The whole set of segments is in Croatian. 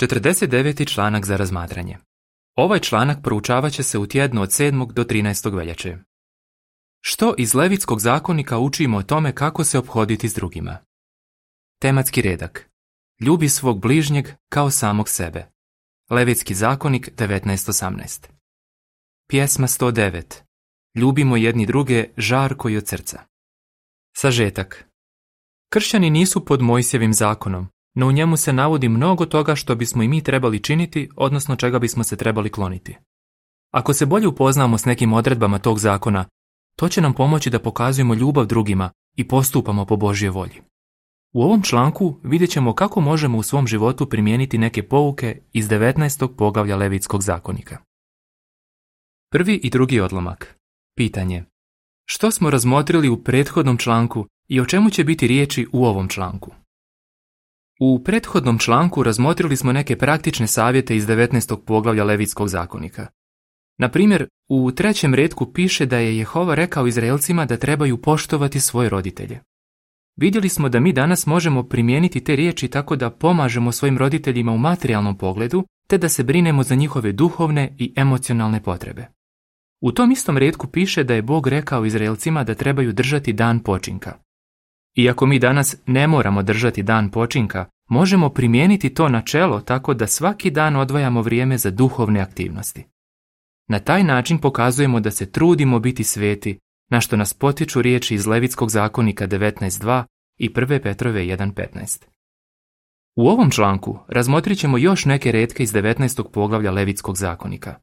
49. članak za razmatranje. Ovaj članak proučavat će se u tjednu od 7. do 13. veljače. Što iz Levitskog zakonika učimo o tome kako se ophoditi s drugima? Tematski redak. Ljubi svog bližnjeg kao samog sebe. Levitski zakonik 19.18. Pjesma 109. Ljubimo jedni druge žarko i od srca. Sažetak. Kršćani nisu pod Mojsijevim zakonom, no u njemu se navodi mnogo toga što bismo i mi trebali činiti, odnosno čega bismo se trebali kloniti. Ako se bolje upoznamo s nekim odredbama tog zakona, to će nam pomoći da pokazujemo ljubav drugima i postupamo po Božjoj volji. U ovom članku vidjet ćemo kako možemo u svom životu primijeniti neke pouke iz 19. poglavlja Levitskog zakonika. Prvi i drugi odlomak. Pitanje. Što smo razmotrili u prethodnom članku i o čemu će biti riječi u ovom članku? U prethodnom članku razmotrili smo neke praktične savjete iz 19. poglavlja Levitskog zakonika. Na primjer, u 3. retku piše da je Jehova rekao Izraelcima da trebaju poštovati svoje roditelje. Vidjeli smo da mi danas možemo primijeniti te riječi tako da pomažemo svojim roditeljima u materijalnom pogledu, te da se brinemo za njihove duhovne i emocionalne potrebe. U tom istom retku piše da je Bog rekao Izraelcima da trebaju držati dan počinka. Iako mi danas ne moramo držati dan počinka, možemo primijeniti to načelo tako da svaki dan odvajamo vrijeme za duhovne aktivnosti. Na taj način pokazujemo da se trudimo biti sveti, na što nas potiču riječi iz Levitskog zakonika 19.2 i 1. Petrove 1.15. U ovom članku razmotrit ćemo još neke retke iz 19. poglavlja Levitskog zakonika.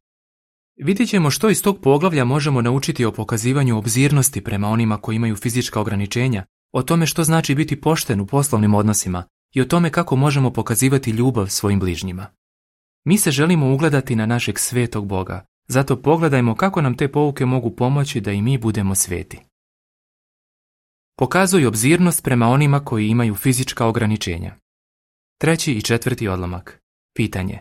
Vidjet ćemo što iz tog poglavlja možemo naučiti o pokazivanju obzirnosti prema onima koji imaju fizička ograničenja, o tome što znači biti pošten u poslovnim odnosima i o tome kako možemo pokazivati ljubav svojim bližnjima. Mi se želimo ugledati na našeg svetog Boga, zato pogledajmo kako nam te pouke mogu pomoći da i mi budemo sveti. Pokazuj obzirnost prema onima koji imaju fizička ograničenja. 3. i 4. odlomak. Pitanje.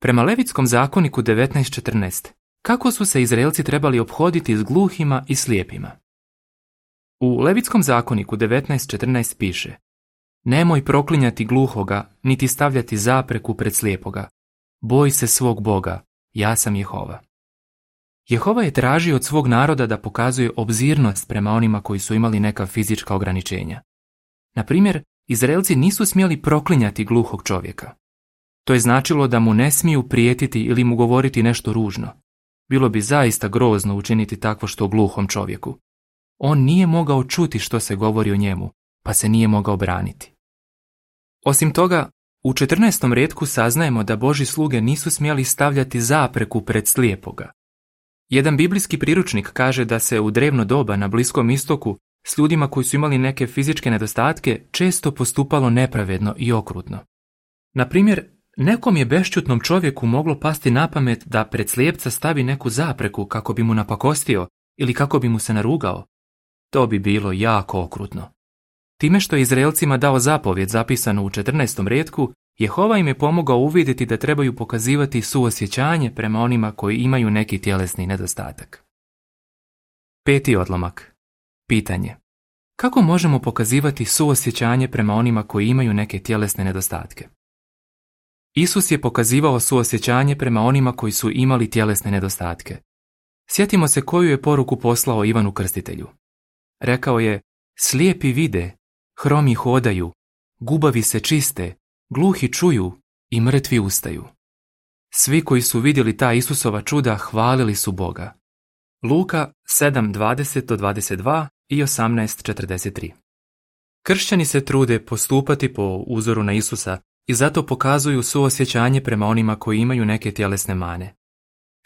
Prema Levitskom zakoniku 19.14. kako su se Izraelci trebali ophoditi s gluhima i slijepima? U Levitskom zakoniku 19.14 piše: nemoj proklinjati gluhoga, niti stavljati zapreku pred slijepoga. Boj se svog Boga, ja sam Jehova. Jehova je tražio od svog naroda da pokazuje obzirnost prema onima koji su imali neka fizička ograničenja. Na primjer, Izraelci nisu smjeli proklinjati gluhog čovjeka. To je značilo da mu ne smiju prijetiti ili mu govoriti nešto ružno. Bilo bi zaista grozno učiniti takvo što gluhom čovjeku. On nije mogao čuti što se govori o njemu, pa se nije mogao braniti. Osim toga, u 14. retku saznajemo da Božji sluge nisu smjeli stavljati zapreku pred slijepoga. Jedan biblijski priručnik kaže da se u drevno doba na Bliskom istoku s ljudima koji su imali neke fizičke nedostatke često postupalo nepravedno i okrutno. Na primjer, nekom je bešćutnom čovjeku moglo pasti na pamet da pred slijepca stavi neku zapreku kako bi mu napakostio ili kako bi mu se narugao. To bi bilo jako okrutno. Time što je Izraelcima dao zapovjed zapisanu u 14. retku, Jehova im je pomogao uvidjeti da trebaju pokazivati suosjećanje prema onima koji imaju neki tjelesni nedostatak. 5. odlomak. Pitanje. Kako možemo pokazivati suosjećanje prema onima koji imaju neke tjelesne nedostatke? Isus je pokazivao suosjećanje prema onima koji su imali tjelesne nedostatke. Sjetimo se koju je poruku poslao Ivanu Krstitelju. Rekao je: slijepi vide, hromi hodaju, gubavi se čiste, gluhi čuju i mrtvi ustaju. Svi koji su vidjeli ta Isusova čuda hvalili su Boga. Luka 7.20-22 i 18.43. Kršćani se trude postupati po uzoru na Isusa i zato pokazuju suosjećanje prema onima koji imaju neke tjelesne mane.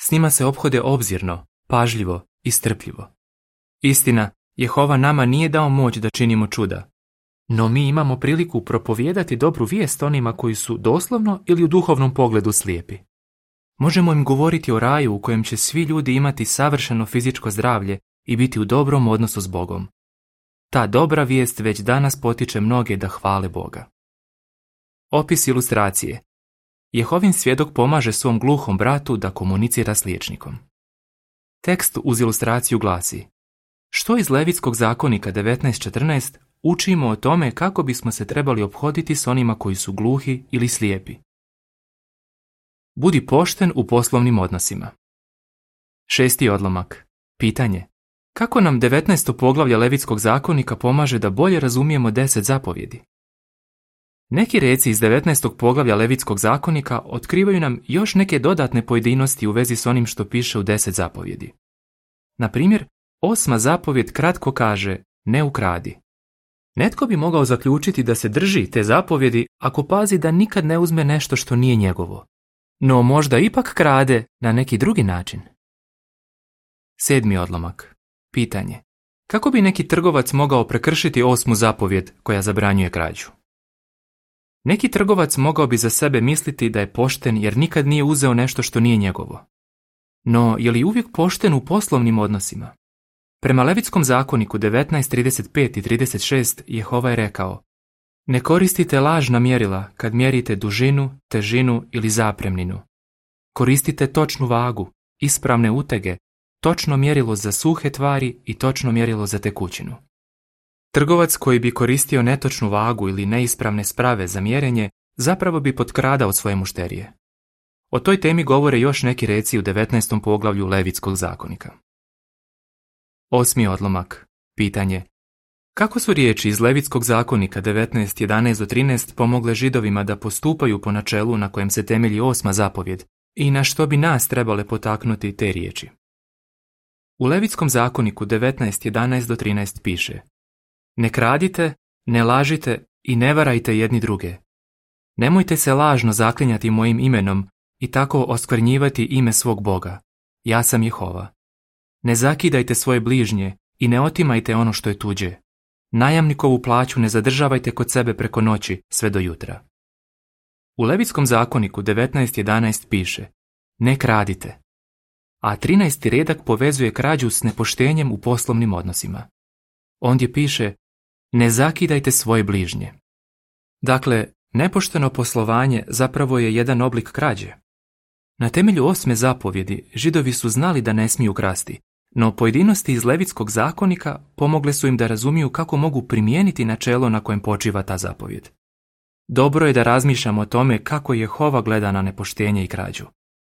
S njima se ophode obzirno, pažljivo i strpljivo. Istina, Jehova nama nije dao moć da činimo čuda, no mi imamo priliku propovijedati dobru vijest onima koji su doslovno ili u duhovnom pogledu slijepi. Možemo im govoriti o raju u kojem će svi ljudi imati savršeno fizičko zdravlje i biti u dobrom odnosu s Bogom. Ta dobra vijest već danas potiče mnoge da hvale Boga. Opis ilustracije. Jehovin svjedok pomaže svom gluhom bratu da komunicira s liječnikom. Tekst uz ilustraciju glasi: što iz Levitskog zakonika 19.14 učimo o tome kako bismo se trebali ophoditi s onima koji su gluhi ili slijepi? Budi pošten u poslovnim odnosima. 6. odlomak. Pitanje. Kako nam 19. poglavlje Levitskog zakonika pomaže da bolje razumijemo 10 zapovjedi? Neki reci iz 19. poglavlja Levitskog zakonika otkrivaju nam još neke dodatne pojedinosti u vezi s onim što piše u 10 zapovjedi. Na primjer, 8. zapovjed kratko kaže: ne ukradi. Netko bi mogao zaključiti da se drži te zapovjedi ako pazi da nikad ne uzme nešto što nije njegovo. No možda ipak krade na neki drugi način. 7. odlomak. Pitanje. Kako bi neki trgovac mogao prekršiti 8. zapovjed koja zabranjuje krađu? Neki trgovac mogao bi za sebe misliti da je pošten jer nikad nije uzeo nešto što nije njegovo. No, je li uvijek pošten u poslovnim odnosima? Prema Levitskom zakoniku 19.35 i 36 Jehova je rekao: ne koristite lažna mjerila kad mjerite dužinu, težinu ili zapremninu. Koristite točnu vagu, ispravne utege, točno mjerilo za suhe tvari i točno mjerilo za tekućinu. Trgovac koji bi koristio netočnu vagu ili neispravne sprave za mjerenje zapravo bi potkradao svoje mušterije. O toj temi govore još neki reci u 19. poglavlju Levitskog zakonika. 8. odlomak. Pitanje. Kako su riječi iz Levitskog zakonika 19.11-13 pomogle Židovima da postupaju po načelu na kojem se temelji 8. zapovjed i na što bi nas trebale potaknuti te riječi? U Levitskom zakoniku 19.11-13 piše: ne kradite, ne lažite i ne varajte jedni druge. Nemojte se lažno zaklinjati mojim imenom i tako oskvrnjivati ime svog Boga. Ja sam Jehova. Ne zakidajte svoje bližnje i ne otimajte ono što je tuđe. Najamnikovu plaću ne zadržavajte kod sebe preko noći sve do jutra. U Levitskom zakoniku 19.11 piše: ne kradite. A 13. redak povezuje krađu s nepoštenjem u poslovnim odnosima. Ondje piše: ne zakidajte svoje bližnje. Dakle, nepošteno poslovanje zapravo je jedan oblik krađe. Na temelju 8. zapovjedi Židovi su znali da ne smiju krasti, no pojedinosti iz Levitskog zakonika pomogle su im da razumiju kako mogu primijeniti načelo na kojem počiva ta zapovjed. Dobro je da razmišljamo o tome kako Jehova gleda na nepoštenje i krađu.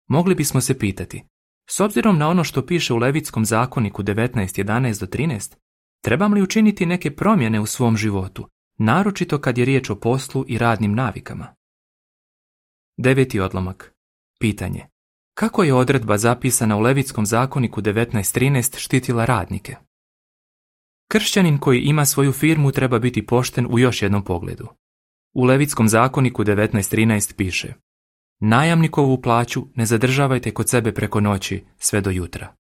Mogli bismo se pitati: s obzirom na ono što piše u Levitskom zakoniku 19.11-13, trebam li učiniti neke promjene u svom životu, naročito kad je riječ o poslu i radnim navikama? 9. odlomak. Pitanje. Kako je odredba zapisana u Levitskom zakoniku 19.13 štitila radnike? Kršćanin koji ima svoju firmu treba biti pošten u još jednom pogledu. U Levitskom zakoniku 19.13 piše: najamnikovu plaću ne zadržavajte kod sebe preko noći sve do jutra.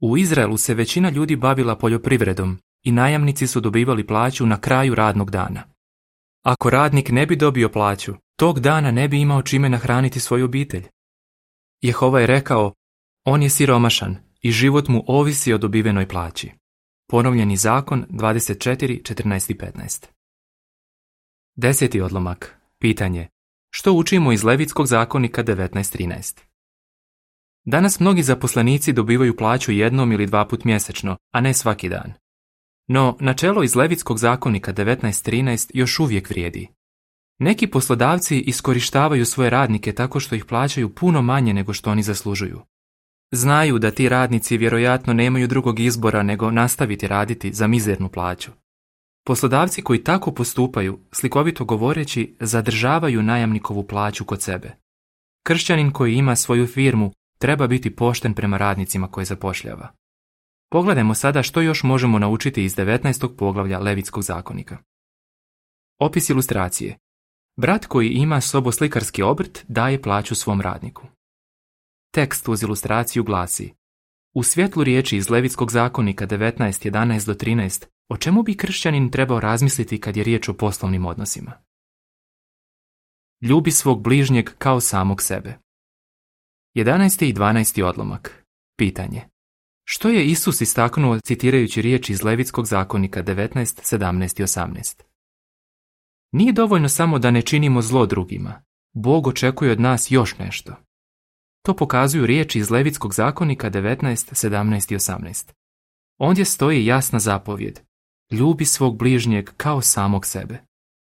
U Izraelu se većina ljudi bavila poljoprivredom i najamnici su dobivali plaću na kraju radnog dana. Ako radnik ne bi dobio plaću, tog dana ne bi imao čime nahraniti svoju obitelj. Jehova je rekao: on je siromašan i život mu ovisi o dobivenoj plaći. Ponovljeni zakon 24.14.15. 10. odlomak. Pitanje. Što učimo iz Levitskog zakonika 19.13? Danas mnogi zaposlenici dobivaju plaću jednom ili dva put mjesečno, a ne svaki dan. No, načelo iz Levitskog zakonika 19.13 još uvijek vrijedi. Neki poslodavci iskorištavaju svoje radnike tako što ih plaćaju puno manje nego što oni zaslužuju. Znaju da ti radnici vjerojatno nemaju drugog izbora nego nastaviti raditi za mizernu plaću. Poslodavci koji tako postupaju, slikovito govoreći, zadržavaju najamnikovu plaću kod sebe. Kršćanin koji ima svoju firmu treba biti pošten prema radnicima koje zapošljava. Pogledajmo sada što još možemo naučiti iz 19. poglavlja Levitskog zakonika. Opis ilustracije. Brat koji ima soboslikarski obrt daje plaću svom radniku. Tekst uz ilustraciju glasi: u svjetlu riječi iz Levitskog zakonika 19.11-13, o čemu bi kršćanin trebao razmisliti kad je riječ o poslovnim odnosima? Ljubi svog bližnjeg kao samog sebe. 11. i 12. odlomak. Pitanje. Što je Isus istaknuo citirajući riječi iz Levitskog zakonika 19, 17 i 18? Nije dovoljno samo da ne činimo zlo drugima. Bog očekuje od nas još nešto. To pokazuju riječi iz Levitskog zakonika 19, 17 i 18. Ondje stoji jasna zapovjed: ljubi svog bližnjeg kao samog sebe.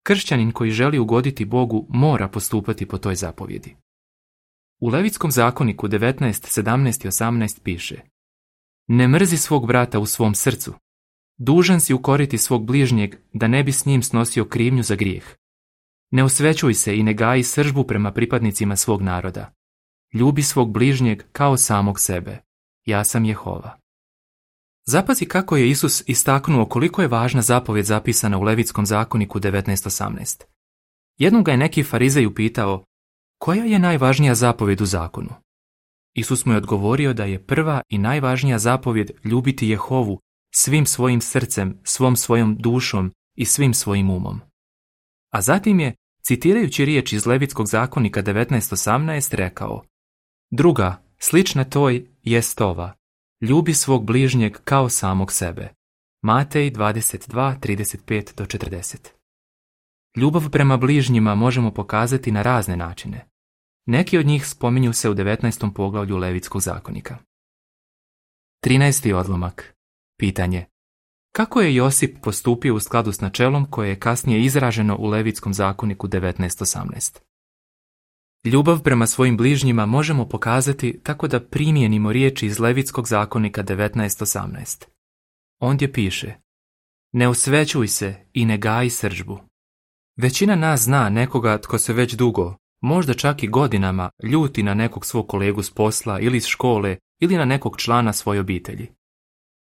Kršćanin koji želi ugoditi Bogu mora postupati po toj zapovjedi. U Levitskom zakoniku 19, 17 i 18 piše: Ne mrzi svog brata u svom srcu. Dužan si ukoriti svog bližnjeg da ne bi s njim snosio krivnju za grijeh. Ne osvećuj se i ne gaji sržbu prema pripadnicima svog naroda. Ljubi svog bližnjeg kao samog sebe. Ja sam Jehova. Zapazi kako je Isus istaknuo koliko je važna zapovjed zapisana u Levitskom zakoniku 19.18. Jednom ga je neki farizej upitao: koja je najvažnija zapovjed u zakonu? Isus mu je odgovorio da je prva i najvažnija zapovjed ljubiti Jehovu svim svojim srcem, svom svojom dušom i svim svojim umom. A zatim je, citirajući riječ iz Levitskog zakonika 19.18, rekao: druga, slična toj, jest ova: ljubi svog bližnjeg kao samog sebe. Matej 22.35-40. Ljubav prema bližnjima možemo pokazati na razne načine. Neki od njih spominju se u 19. poglavlju Levitskog zakonika. 13. odlomak. Pitanje: kako je Josip postupio u skladu s načelom koje je kasnije izraženo u Levitskom zakoniku 19.18? Ljubav prema svojim bližnjima možemo pokazati tako da primijenimo riječi iz Levitskog zakonika 19.18. Ondje piše: ne osvećuj se i ne gaji srdžbu. Većina nas zna nekoga tko se već dugo, možda čak i godinama, ljuti na nekog svog kolegu s posla ili iz škole ili na nekog člana svoje obitelji.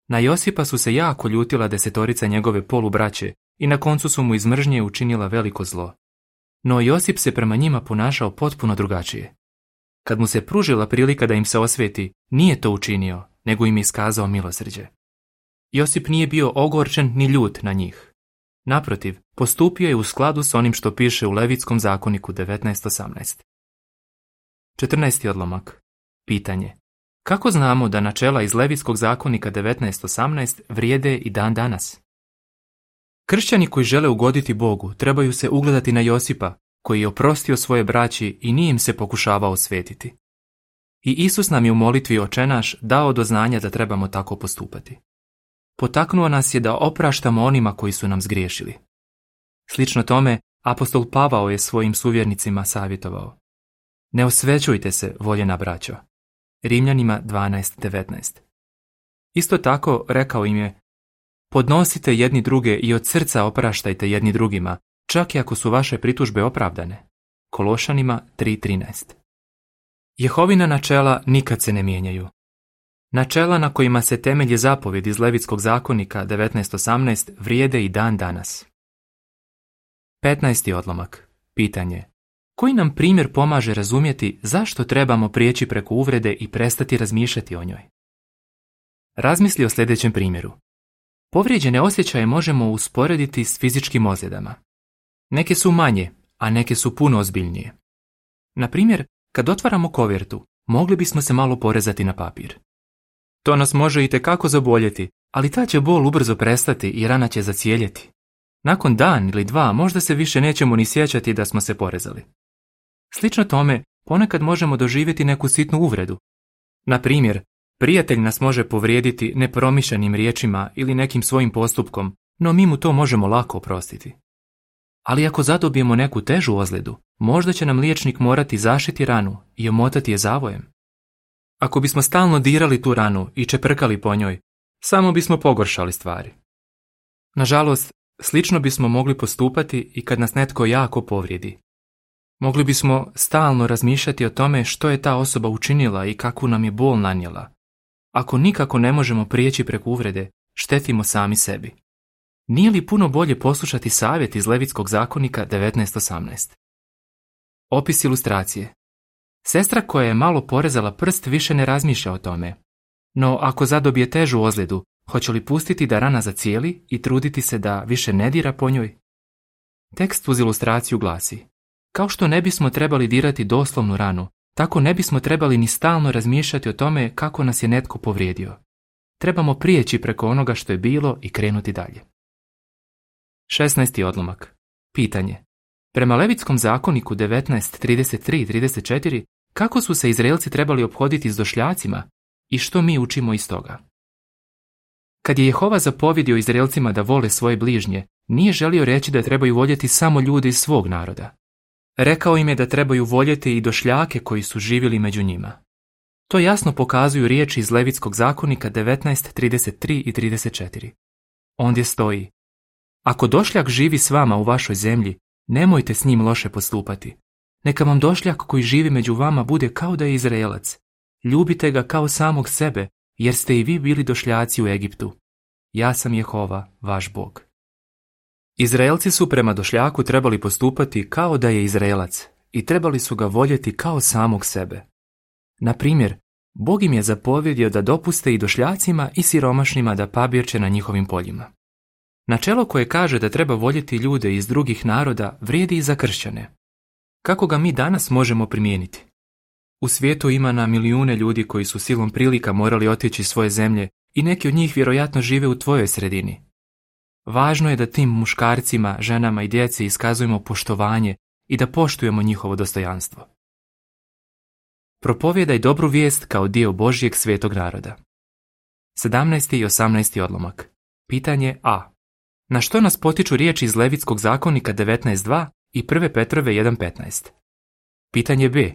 Na Josipa su se jako ljutila 10 njegove polubraće i na koncu su mu iz mržnje učinila veliko zlo. No Josip se prema njima ponašao potpuno drugačije. Kad mu se pružila prilika da im se osveti, nije to učinio, nego im je iskazao milosrđe. Josip nije bio ogorčen ni ljut na njih. Naprotiv, postupio je u skladu s onim što piše u Levitskom zakoniku 19.18. 14. odlomak. Pitanje: kako znamo da načela iz Levitskog zakonika 19.18 vrijede i dan danas? Kršćani koji žele ugoditi Bogu trebaju se ugledati na Josipa, koji je oprostio svoje braći i nije im se pokušavao osvetiti. I Isus nam je u molitvi Oče naš dao do znanja da trebamo tako postupati. Potaknuo nas je da opraštamo onima koji su nam zgriješili. Slično tome, apostol Pavao je svojim suvjernicima savjetovao: ne osvećujte se, voljena braćo. Rimljanima 12.19. Isto tako rekao im je: podnosite jedni druge i od srca opraštajte jedni drugima, čak i ako su vaše pritužbe opravdane. Kološanima 3.13. Jehovina načela nikad se ne mijenjaju. Načela na kojima se temelje zapovjed iz Levitskog zakonika 19.18 vrijede i dan danas. 15. odlomak. Pitanje: koji nam primjer pomaže razumjeti zašto trebamo prijeći preko uvrede i prestati razmišljati o njoj? Razmisli o sljedećem primjeru. Povrijeđene osjećaje možemo usporediti s fizičkim ozljedama. Neke su manje, a neke su puno ozbiljnije. Na primjer, kad otvaramo kovertu, mogli bismo se malo porezati na papir. To nas može itekako zaboljeti, ali ta će bol ubrzo prestati i rana će zacijeljeti. Nakon dan ili dva možda se više nećemo ni sjećati da smo se porezali. Slično tome, ponekad možemo doživjeti neku sitnu uvredu. Na primjer, prijatelj nas može povrijediti nepromišljenim riječima ili nekim svojim postupkom, no mi mu to možemo lako oprostiti. Ali ako zadobijemo neku težu ozljedu, možda će nam liječnik morati zašiti ranu i omotati je zavojem. Ako bismo stalno dirali tu ranu i čeprkali po njoj, samo bismo pogoršali stvari. Nažalost, slično bismo mogli postupati i kad nas netko jako povrijedi. Mogli bismo stalno razmišljati o tome što je ta osoba učinila i kakvu nam je bol nanijela. Ako nikako ne možemo prijeći preko uvrede, štetimo sami sebi. Nije li puno bolje poslušati savjet iz Levitskog zakonika 19.18? Opis ilustracije. Sestra koja je malo porezala prst više ne razmišlja o tome. No ako zadobije težu ozljedu, hoće li pustiti da rana zacijeli i truditi se da više ne dira po njoj? Tekst uz ilustraciju glasi: kao što ne bismo trebali dirati doslovnu ranu, tako ne bismo trebali ni stalno razmišljati o tome kako nas je netko povrijedio. Trebamo prijeći preko onoga što je bilo i krenuti dalje. 16. odlomak. Pitanje: prema Levitskom zakoniku 19.33 i 34, kako su se Izraelci trebali ophoditi s došljacima i što mi učimo iz toga? Kad je Jehova zapovjedio Izraelcima da vole svoje bližnje, nije želio reći da trebaju voljeti samo ljude iz svog naroda. Rekao im je da trebaju voljeti i došljake koji su živjeli među njima. To jasno pokazuju riječi iz Levitskog zakonika 19:33 i 34. Ondje stoji: Ako došljak živi s vama u vašoj zemlji, nemojte s njim loše postupati. Neka vam došljak koji živi među vama bude kao da je Izraelac. Ljubite ga kao samog sebe, jer ste i vi bili došljaci u Egiptu. Ja sam Jehova, vaš Bog. Izraelci su prema došljaku trebali postupati kao da je Izraelac i trebali su ga voljeti kao samog sebe. Na primjer, Bog im je zapovjedio da dopuste i došljacima i siromašnima da pabirče na njihovim poljima. Načelo koje kaže da treba voljeti ljude iz drugih naroda vrijedi i za kršćane. Kako ga mi danas možemo primijeniti? U svijetu ima na milijune ljudi koji su silom prilika morali otići iz svoje zemlje i neki od njih vjerojatno žive u tvojoj sredini. Važno je da tim muškarcima, ženama i djeci iskazujemo poštovanje i da poštujemo njihovo dostojanstvo. Propovijedaj dobru vijest kao dio Božjeg svetog naroda. 17. i 18. odlomak. Pitanje A. Na što nas potiču riječi iz Levitskog zakonika 19:2 i 1. Petrove 1:15? Pitanje B.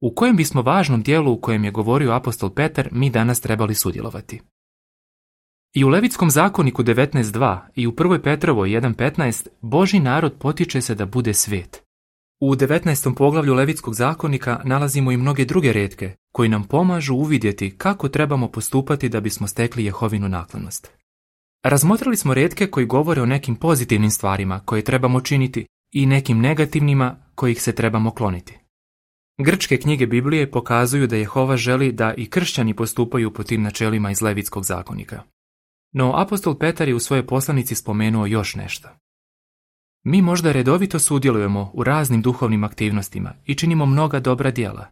U kojem bismo važnom dijelu u kojem je govorio apostol Petar mi danas trebali sudjelovati? I u Levitskom zakoniku 19:2 i u 1. Petrovoj 1:15 Božji narod potiče se da bude svet. U 19. poglavlju Levitskog zakonika nalazimo i mnoge druge retke koji nam pomažu uvidjeti kako trebamo postupati da bismo stekli Jehovinu naklonost. Razmotrili smo retke koji govore o nekim pozitivnim stvarima koje trebamo činiti i nekim negativnima kojih se trebamo kloniti. Grčke knjige Biblije pokazuju da Jehova želi da i kršćani postupaju po tim načelima iz Levitskog zakonika. No apostol Petar je u svojoj poslanici spomenuo još nešto. Mi možda redovito sudjelujemo u raznim duhovnim aktivnostima i činimo mnoga dobra djela.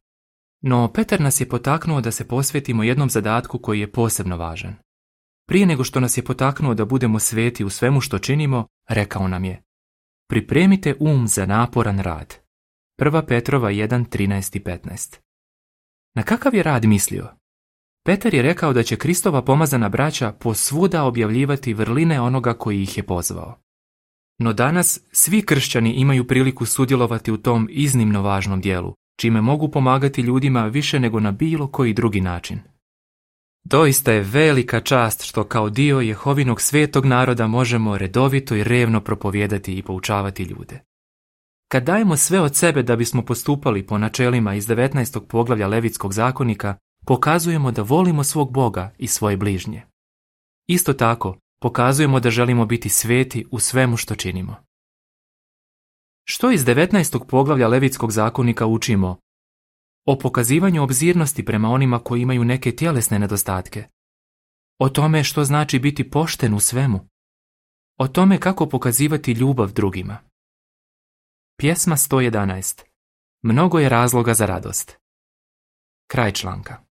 No Petar nas je potaknuo da se posvetimo jednom zadatku koji je posebno važan. Prije nego što nas je potaknuo da budemo sveti u svemu što činimo, rekao nam je: Pripremite um za naporan rad. 1. Petrova 1:13 i 15. Na kakav je rad mislio? Petar je rekao da će Kristova pomazana braća posvuda objavljivati vrline onoga koji ih je pozvao. No danas svi kršćani imaju priliku sudjelovati u tom iznimno važnom dijelu, čime mogu pomagati ljudima više nego na bilo koji drugi način. Doista je velika čast što kao dio Jehovinog svetog naroda možemo redovito i revno propovijedati i poučavati ljude. Kad dajemo sve od sebe da bismo postupali po načelima iz 19. poglavlja Levitskog zakonika, pokazujemo da volimo svog Boga i svoje bližnje. Isto tako, pokazujemo da želimo biti sveti u svemu što činimo. Što iz 19. poglavlja Levitskog zakonika učimo? O pokazivanju obzirnosti prema onima koji imaju neke tjelesne nedostatke. O tome što znači biti pošten u svemu. O tome kako pokazivati ljubav drugima. Pjesma 111. Mnogo je razloga za radost. Kraj članka.